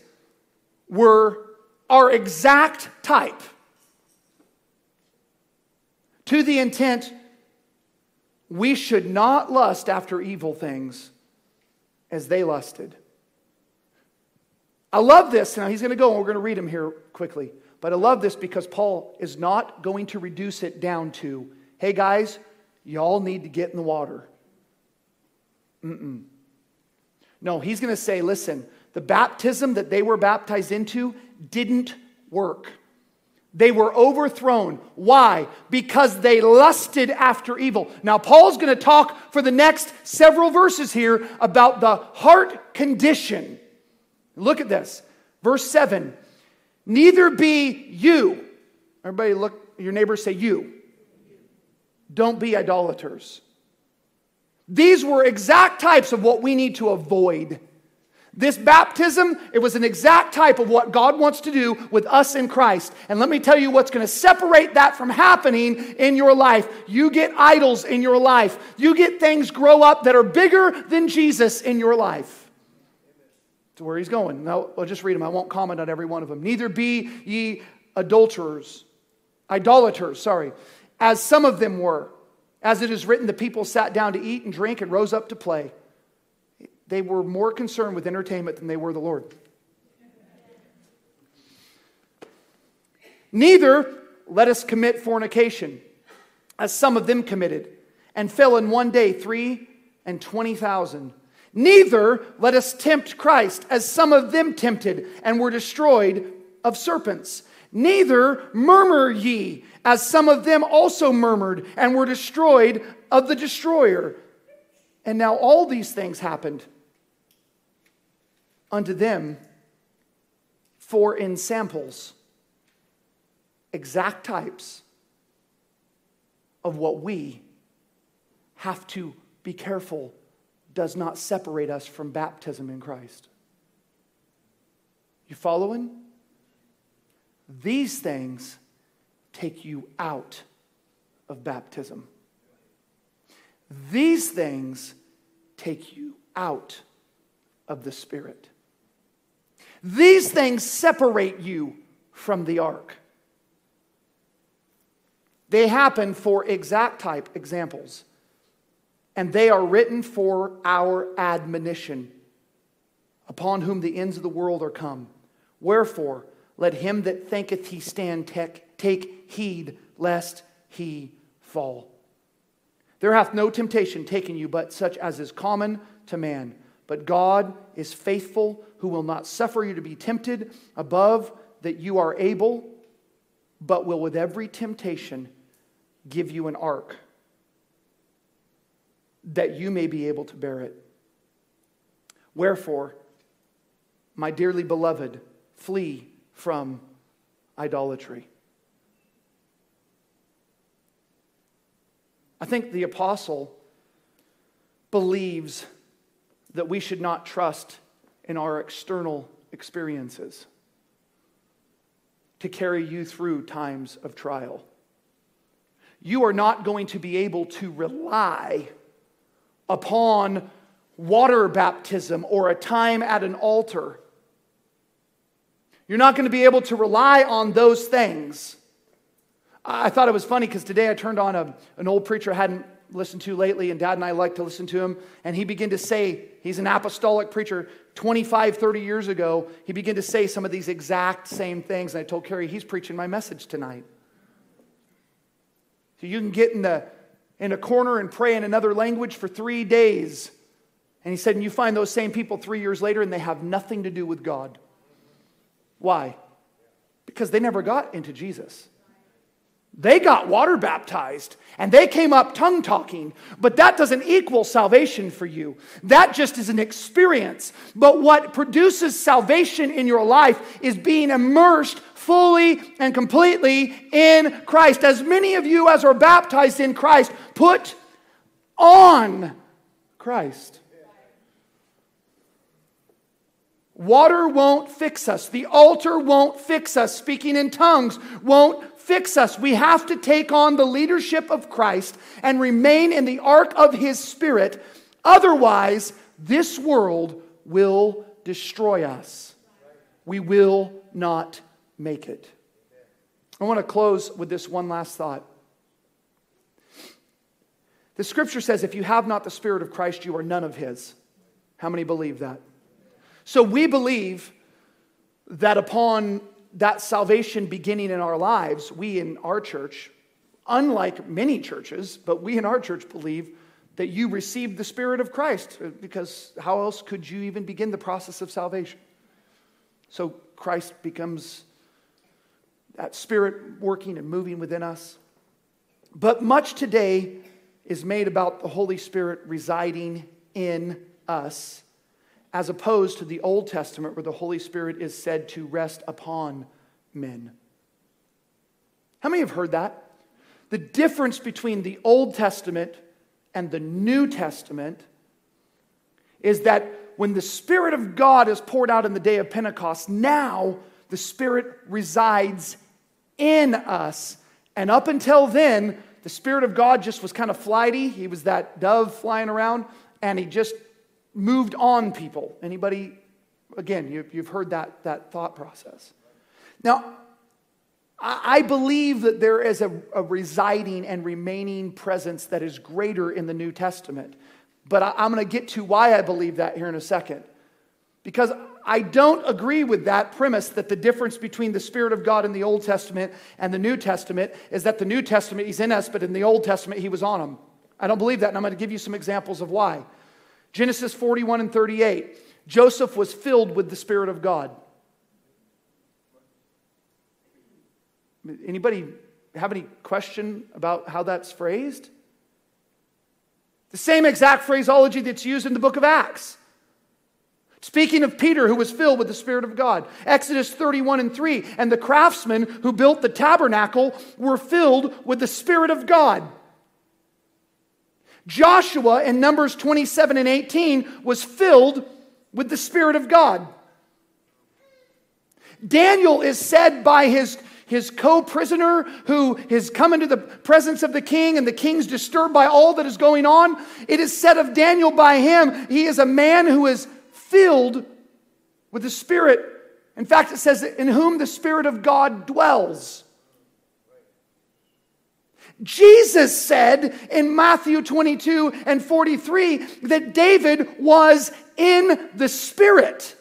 were our exact type, to the intent we should not lust after evil things as they lusted. I love this. Now he's going to go and we're going to read him here quickly. But I love this because Paul is not going to reduce it down to, hey guys, y'all need to get in the water. No, he's going to say, listen, the baptism that they were baptized into didn't work. They were overthrown. Why? Because they lusted after evil. Now, Paul's going to talk for the next several verses here about the heart condition. Look at this. Verse 7. Neither be you. Everybody look, your neighbors say you. Don't be idolaters. These were exact types of what we need to avoid. This baptism, it was an exact type of what God wants to do with us in Christ. And let me tell you what's going to separate that from happening in your life. You get idols in your life. You get things grow up that are bigger than Jesus in your life. To where he's going. Now, I'll just read them. I won't comment on every one of them. Neither be ye idolaters, as some of them were. As it is written, the people sat down to eat and drink and rose up to play. They were more concerned with entertainment than they were the Lord. Neither let us commit fornication, as some of them committed, and fell in one day 320,000. Neither let us tempt Christ, as some of them tempted, and were destroyed of serpents. Neither murmur ye, as some of them also murmured, and were destroyed of the destroyer. And now all these things happened unto them, for in samples, exact types of what we have to be careful does not separate us from baptism in Christ. You following? These things take you out of baptism. These things take you out of the Spirit. These things separate you from the ark. They happen for exact type examples, and they are written for our admonition, upon whom the ends of the world are come. Wherefore, let him that thinketh he stand take heed lest he fall. There hath no temptation taken you, but such as is common to man. But God is faithful, who will not suffer you to be tempted above that you are able, but will with every temptation give you an ark, that you may be able to bear it. Wherefore, my dearly beloved, flee from idolatry. I think the apostle believes that we should not trust in our external experiences to carry you through times of trial. You are not going to be able to rely upon water baptism or a time at an altar. You're not going to be able to rely on those things. I thought it was funny because today I turned on an old preacher I hadn't listened to lately, and Dad and I like to listen to him, and he began to say, he's an apostolic preacher, 25, 30 years ago, he began to say some of these exact same things, and I told Carrie, he's preaching my message tonight. So you can get in a corner and pray in another language for 3 days. And he said, and you find those same people 3 years later, and they have nothing to do with God. Why? Because they never got into Jesus. They got water baptized, and they came up tongue-talking, but that doesn't equal salvation for you. That just is an experience. But what produces salvation in your life is being immersed fully and completely in Christ. As many of you as are baptized in Christ, put on Christ. Water won't fix us. The altar won't fix us. Speaking in tongues won't fix us. We have to take on the leadership of Christ and remain in the ark of his Spirit. Otherwise, this world will destroy us. We will not make it. I want to close with this one last thought. The scripture says, if you have not the Spirit of Christ, you are none of his. How many believe that? So we believe that upon that salvation beginning in our lives, we in our church, unlike many churches, but we in our church believe that you received the Spirit of Christ, because how else could you even begin the process of salvation? So Christ becomes that Spirit working and moving within us. But much today is made about the Holy Spirit residing in us, as opposed to the Old Testament, where the Holy Spirit is said to rest upon men. How many have heard that? The difference between the Old Testament and the New Testament is that when the Spirit of God is poured out in the day of Pentecost, now the Spirit resides in us. And up until then, the Spirit of God just was kind of flighty. He was that dove flying around, and he just moved on people. Anybody, again, you've heard that thought process. Now, I believe that there is a residing and remaining presence that is greater in the New Testament. But I'm going to get to why I believe that here in a second. Because I don't agree with that premise that the difference between the Spirit of God in the Old Testament and the New Testament is that the New Testament He's in us, but in the Old Testament He was on them. I don't believe that, and I'm going to give you some examples of why. Genesis 41 and 38. Joseph was filled with the Spirit of God. Anybody have any question about how that's phrased? The same exact phraseology that's used in the book of Acts. Speaking of Peter, who was filled with the Spirit of God. Exodus 31 and 3. And the craftsmen who built the tabernacle were filled with the Spirit of God. Joshua in Numbers 27 and 18 was filled with the Spirit of God. Daniel is said by his co-prisoner who has come into the presence of the king, and the king's disturbed by all that is going on. It is said of Daniel by him, he is a man who is filled with the Spirit. In fact, it says, in whom the Spirit of God dwells. Jesus said in Matthew 22 and 43 that David was in the Spirit.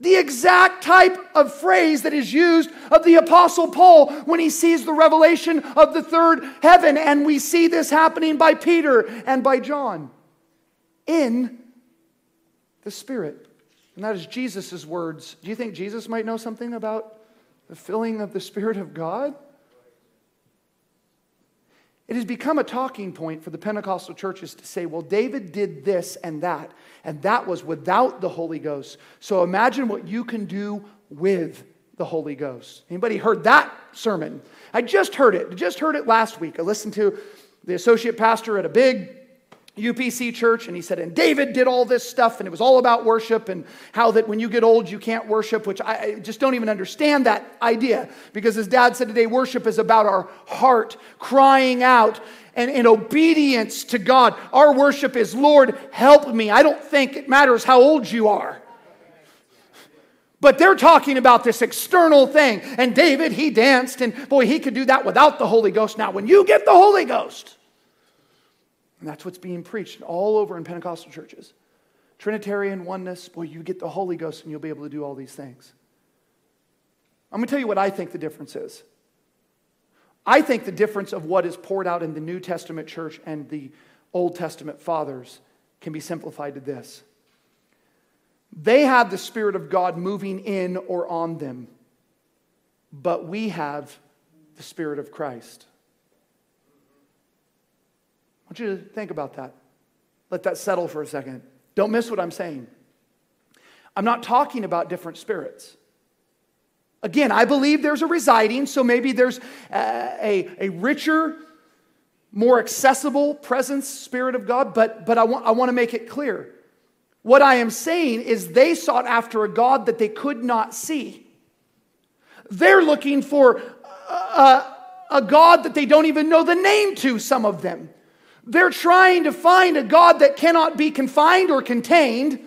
The exact type of phrase that is used of the Apostle Paul when he sees the revelation of the third heaven. And we see this happening by Peter and by John. In the Spirit. And that is Jesus' words. Do you think Jesus might know something about the filling of the Spirit of God? It has become a talking point for the Pentecostal churches to say, well, David did this and that was without the Holy Ghost. So imagine what you can do with the Holy Ghost. Anybody heard that sermon? I just heard it. Last week. I listened to the associate pastor at a big UPC church, and he said, and David did all this stuff, and it was all about worship, and how that when you get old, you can't worship, which I just don't even understand that idea, because his dad said today, worship is about our heart crying out and in obedience to God. Our worship is, Lord, help me. I don't think it matters how old you are. But they're talking about this external thing, and David, he danced, and boy, he could do that without the Holy Ghost. Now, when you get the Holy Ghost... And that's what's being preached all over in Pentecostal churches. Trinitarian oneness, boy, you get the Holy Ghost and you'll be able to do all these things. I'm going to tell you what I think the difference is. I think the difference of what is poured out in the New Testament church and the Old Testament fathers can be simplified to this. They had the Spirit of God moving in or on them, but we have the Spirit of Christ. I want you to think about that. Let that settle for a second. Don't miss what I'm saying. I'm not talking about different spirits. Again, I believe there's a residing, so maybe there's a richer, more accessible presence, Spirit of God, but I want to make it clear. What I am saying is they sought after a God that they could not see. They're looking for a God that they don't even know the name to, some of them. They're trying to find a God that cannot be confined or contained.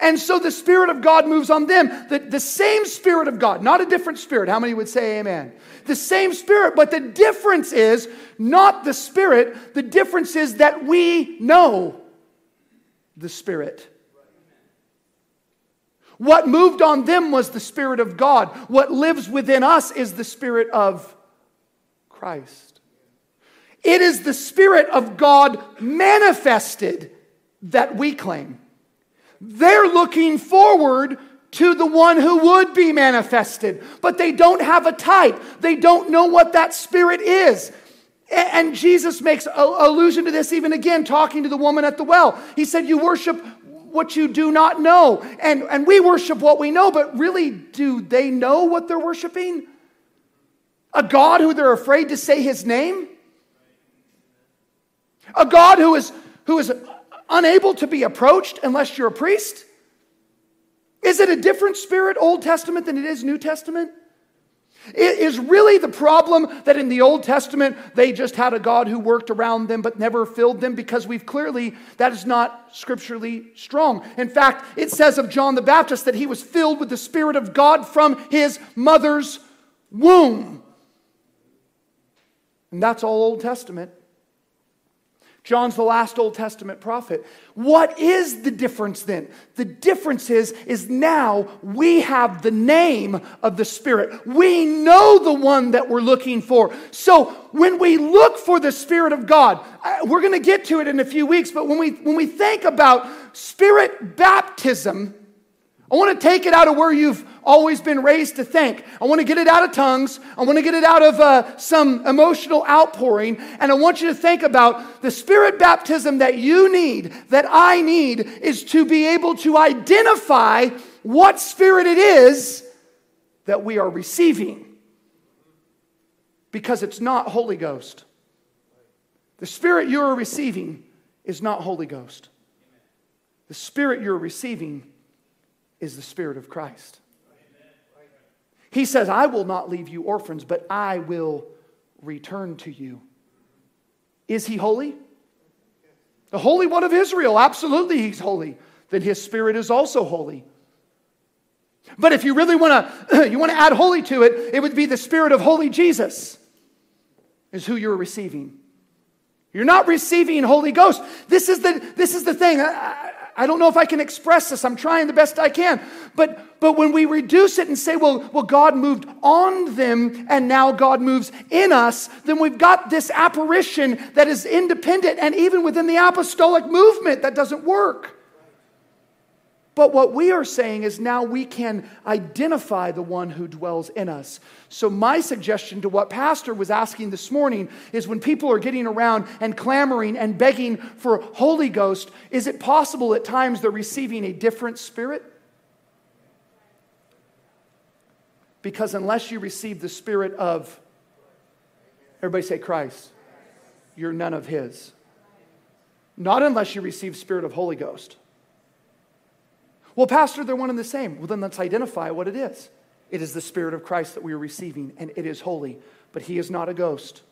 And so the Spirit of God moves on them. The same Spirit of God, not a different spirit. How many would say amen? The same Spirit, but the difference is not the Spirit. The difference is that we know the Spirit. What moved on them was the Spirit of God. What lives within us is the Spirit of Christ. It is the Spirit of God manifested that we claim. They're looking forward to the one who would be manifested, but they don't have a type. They don't know what that Spirit is. And Jesus makes allusion to this even again, talking to the woman at the well. He said, you worship what you do not know. And we worship what we know, but really, do they know what they're worshiping? A God who they're afraid to say His name? A God who is unable to be approached unless you're a priest? Is it a different spirit, Old Testament, than it is New Testament? It is really the problem that in the Old Testament, they just had a God who worked around them but never filled them, because we've clearly, that is not scripturally strong. In fact, it says of John the Baptist that he was filled with the Spirit of God from his mother's womb. And that's all Old Testament. John's the last Old Testament prophet. What is the difference then? The difference is now we have the name of the Spirit. We know the one that we're looking for. So when we look for the Spirit of God, we're going to get to it in a few weeks, but when we think about Spirit baptism, I want to take it out of where you've always been raised to think. I want to get it out of tongues. I want to get it out of some emotional outpouring. And I want you to think about the Spirit baptism that you need, that I need, is to be able to identify what Spirit it is that we are receiving. Because it's not Holy Ghost. The Spirit you're receiving is not Holy Ghost. The Spirit you're receiving is the Spirit of Christ. He says, I will not leave you orphans, but I will return to you. Is he holy? The Holy One of Israel, absolutely he's holy. Then his Spirit is also holy. But if you really want to add holy to it, it would be the Spirit of Holy Jesus is who you're receiving. You're not receiving Holy Ghost. This is the thing. I don't know if I can express this. I'm trying the best I can. But when we reduce it and say, well, God moved on them and now God moves in us, then we've got this apparition that is independent, and even within the apostolic movement, that doesn't work. But what we are saying is now we can identify the one who dwells in us. So my suggestion to what Pastor was asking this morning is, when people are getting around and clamoring and begging for Holy Ghost, is it possible at times they're receiving a different spirit? Because unless you receive the Spirit of, everybody say Christ, you're none of his. Not unless you receive Spirit of Holy Ghost. Well, Pastor, they're one and the same. Well, then let's identify what it is. It is the Spirit of Christ that we are receiving, and it is holy, but he is not a ghost.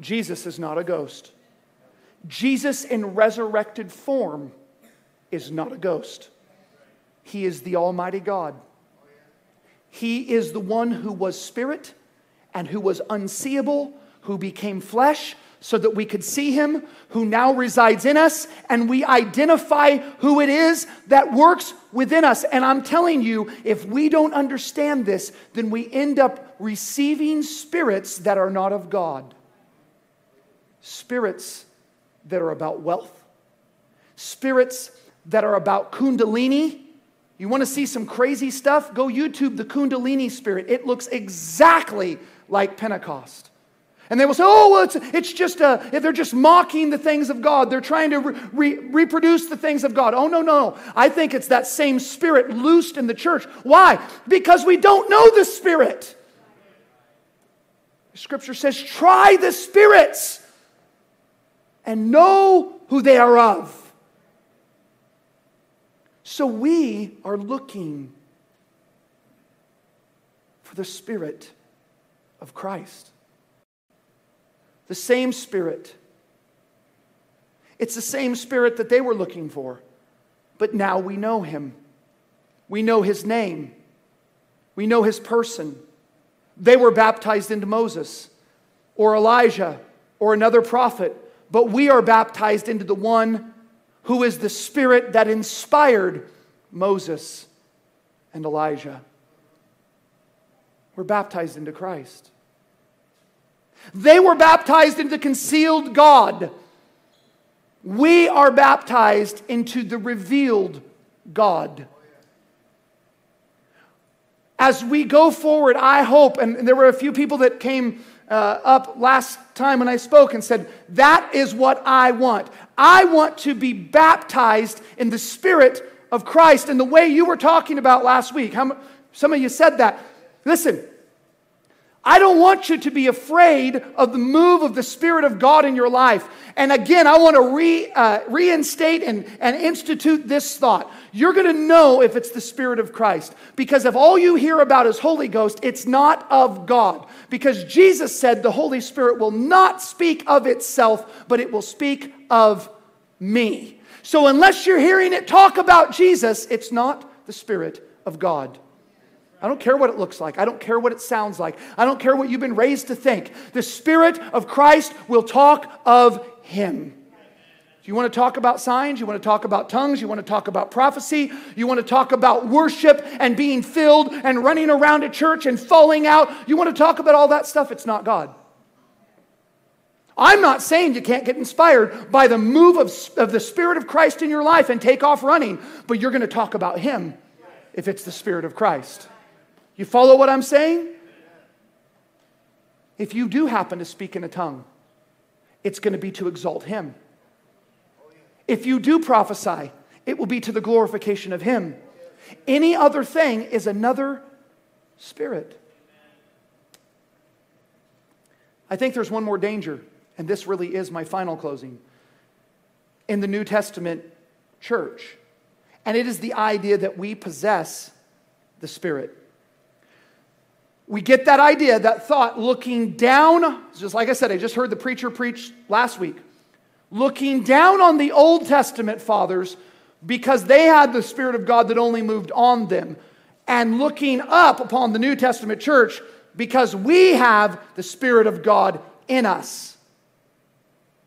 Jesus is not a ghost. Jesus in resurrected form is not a ghost. He is the Almighty God. He is the one who was Spirit and who was unseeable, who became flesh, so that we could see him, who now resides in us, and we identify who it is that works within us. And I'm telling you, if we don't understand this, then we end up receiving spirits that are not of God. Spirits that are about wealth. Spirits that are about Kundalini. You want to see some crazy stuff? Go YouTube the Kundalini spirit. It looks exactly like Pentecost. And they will say, oh, well, it's just, they're just mocking the things of God. They're trying to reproduce the things of God. Oh, no. I think it's that same spirit loosed in the church. Why? Because we don't know the Spirit. Scripture says, try the spirits and know who they are of. So we are looking for the Spirit of Christ. The same Spirit. It's the same Spirit that they were looking for. But now we know him. We know his name. We know his person. They were baptized into Moses or Elijah or another prophet. But we are baptized into the one who is the Spirit that inspired Moses and Elijah. We're baptized into Christ. They were baptized into concealed God. We are baptized into the revealed God. As we go forward, I hope, and there were a few people that came up last time when I spoke and said, that is what I want. I want to be baptized in the Spirit of Christ. And the way you were talking about last week, some of you said that. Listen, I don't want you to be afraid of the move of the Spirit of God in your life. And again, I want to reinstate and institute this thought. You're going to know if it's the Spirit of Christ. Because if all you hear about is Holy Ghost, it's not of God. Because Jesus said the Holy Spirit will not speak of itself, but it will speak of me. So unless you're hearing it talk about Jesus, it's not the Spirit of God. I don't care what it looks like. I don't care what it sounds like. I don't care what you've been raised to think. The Spirit of Christ will talk of Him. You want to talk about signs? You want to talk about tongues? You want to talk about prophecy? You want to talk about worship and being filled and running around a church and falling out? You want to talk about all that stuff? It's not God. I'm not saying you can't get inspired by the move of the Spirit of Christ in your life and take off running, but you're going to talk about Him if it's the Spirit of Christ. You follow what I'm saying? If you do happen to speak in a tongue, it's going to be to exalt Him. If you do prophesy, it will be to the glorification of Him. Any other thing is another spirit. I think there's one more danger, and this really is my final closing, in the New Testament church. And it is the idea that we possess the Spirit. We get that idea, that thought, looking down, just like I said, I just heard the preacher preach last week, looking down on the Old Testament fathers because they had the Spirit of God that only moved on them, and looking up upon the New Testament church because we have the Spirit of God in us.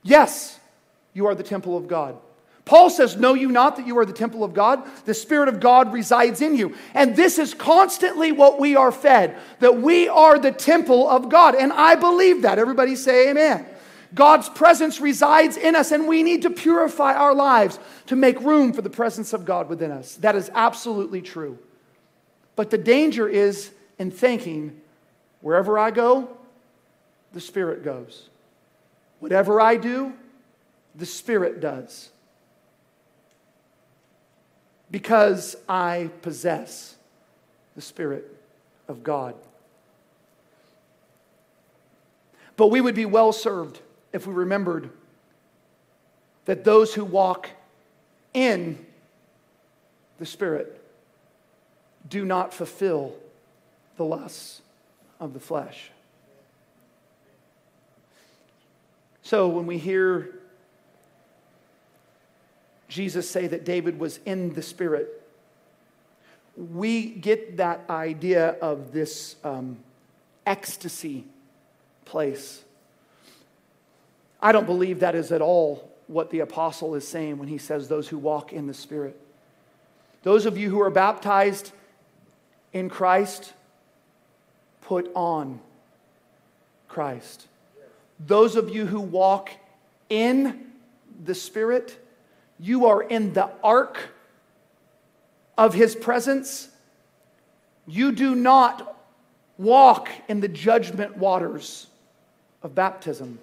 Yes, you are the temple of God. Paul says, know you not that you are the temple of God? The Spirit of God resides in you. And this is constantly what we are fed, that we are the temple of God. And I believe that. Everybody say amen. God's presence resides in us, and we need to purify our lives to make room for the presence of God within us. That is absolutely true. But the danger is in thinking, wherever I go, the Spirit goes. Whatever I do, the Spirit does. Because I possess the Spirit of God. But we would be well served if we remembered that those who walk in the Spirit do not fulfill the lusts of the flesh. So when we hear Jesus say that David was in the Spirit, we get that idea of this ecstasy place. I don't believe that is at all what the apostle is saying when he says those who walk in the Spirit. Those of you who are baptized in Christ, put on Christ. Those of you who walk in the Spirit, you are in the ark of His presence. You do not walk in the judgment waters of baptism.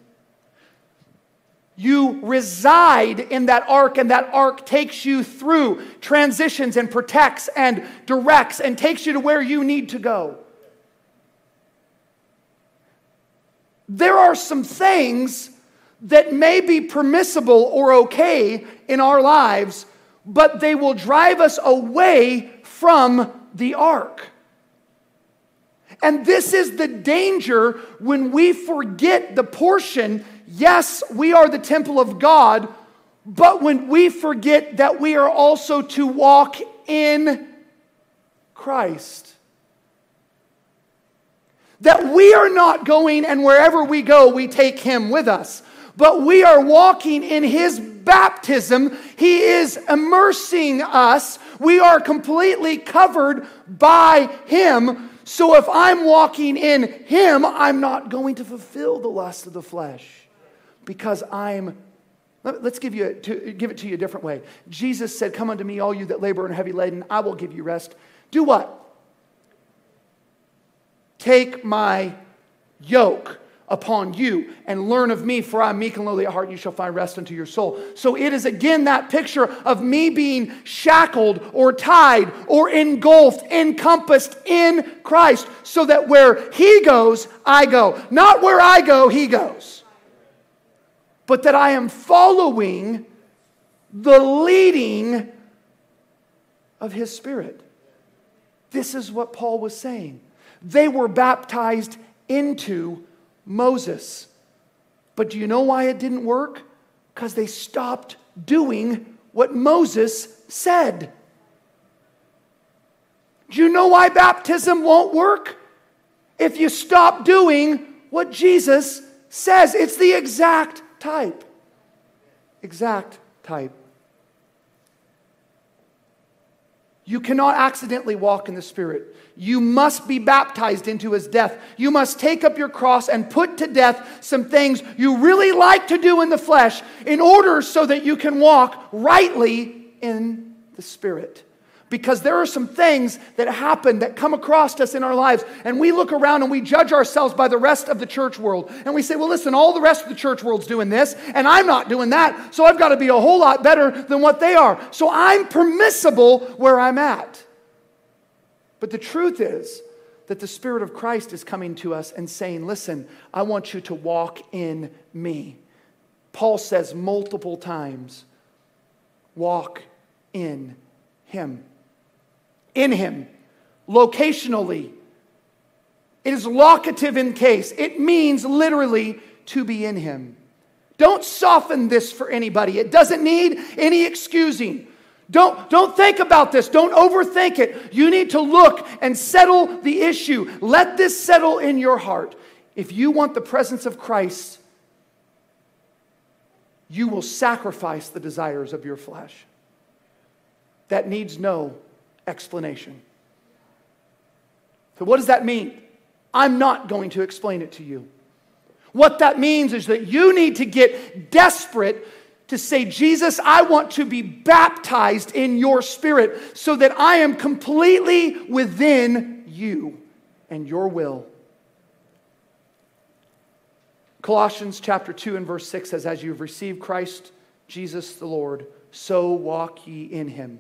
You reside in that ark, and that ark takes you through transitions and protects and directs and takes you to where you need to go. There are some things that may be permissible or okay in our lives, but they will drive us away from the ark. And this is the danger when we forget the portion. Yes, we are the temple of God, but when we forget that we are also to walk in Christ. That we are not going, and wherever we go, we take Him with us. But we are walking in His baptism. He is immersing us. We are completely covered by Him. So if I'm walking in Him, I'm not going to fulfill the lust of the flesh. Because let's give it to you a different way. Jesus said, come unto me, all you that labor and are heavy laden, I will give you rest. Do what? Take my yoke upon you, and learn of me, for I am meek and lowly at heart, you shall find rest unto your soul. So it is again that picture of me being shackled or tied or engulfed, encompassed in Christ, so that where he goes, I go. Not where I go, he goes. But that I am following the leading of his Spirit. This is what Paul was saying. They were baptized into Moses. But do you know why it didn't work? Because they stopped doing what Moses said. Do you know why baptism won't work? If you stop doing what Jesus says. It's the exact type. Exact type. You cannot accidentally walk in the Spirit. You must be baptized into his death. You must take up your cross and put to death some things you really like to do in the flesh in order so that you can walk rightly in the Spirit. Because there are some things that happen that come across us in our lives, and we look around and we judge ourselves by the rest of the church world. And we say, well, listen, all the rest of the church world's doing this, and I'm not doing that, so I've got to be a whole lot better than what they are. So I'm permissible where I'm at. But the truth is that the Spirit of Christ is coming to us and saying, listen, I want you to walk in me. Paul says multiple times, walk in him. In him, locationally. It is locative in case. It means literally to be in him. Don't soften this for anybody. It doesn't need any excusing. Don't think about this. Don't overthink it. You need to look and settle the issue. Let this settle in your heart. If you want the presence of Christ, you will sacrifice the desires of your flesh. That needs no explanation. So what does that mean? I'm not going to explain it to you. What that means is that you need to get desperate to say, Jesus, I want to be baptized in your Spirit so that I am completely within you and your will. Colossians chapter 2 and verse 6 says, as you have received Christ Jesus the Lord, so walk ye in him.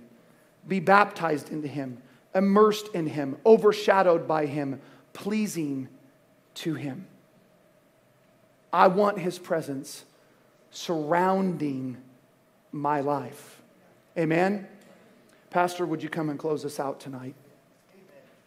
Be baptized into him, immersed in him, overshadowed by him, pleasing to him. I want his presence surrounding my life. Amen? Pastor, would you come and close us out tonight?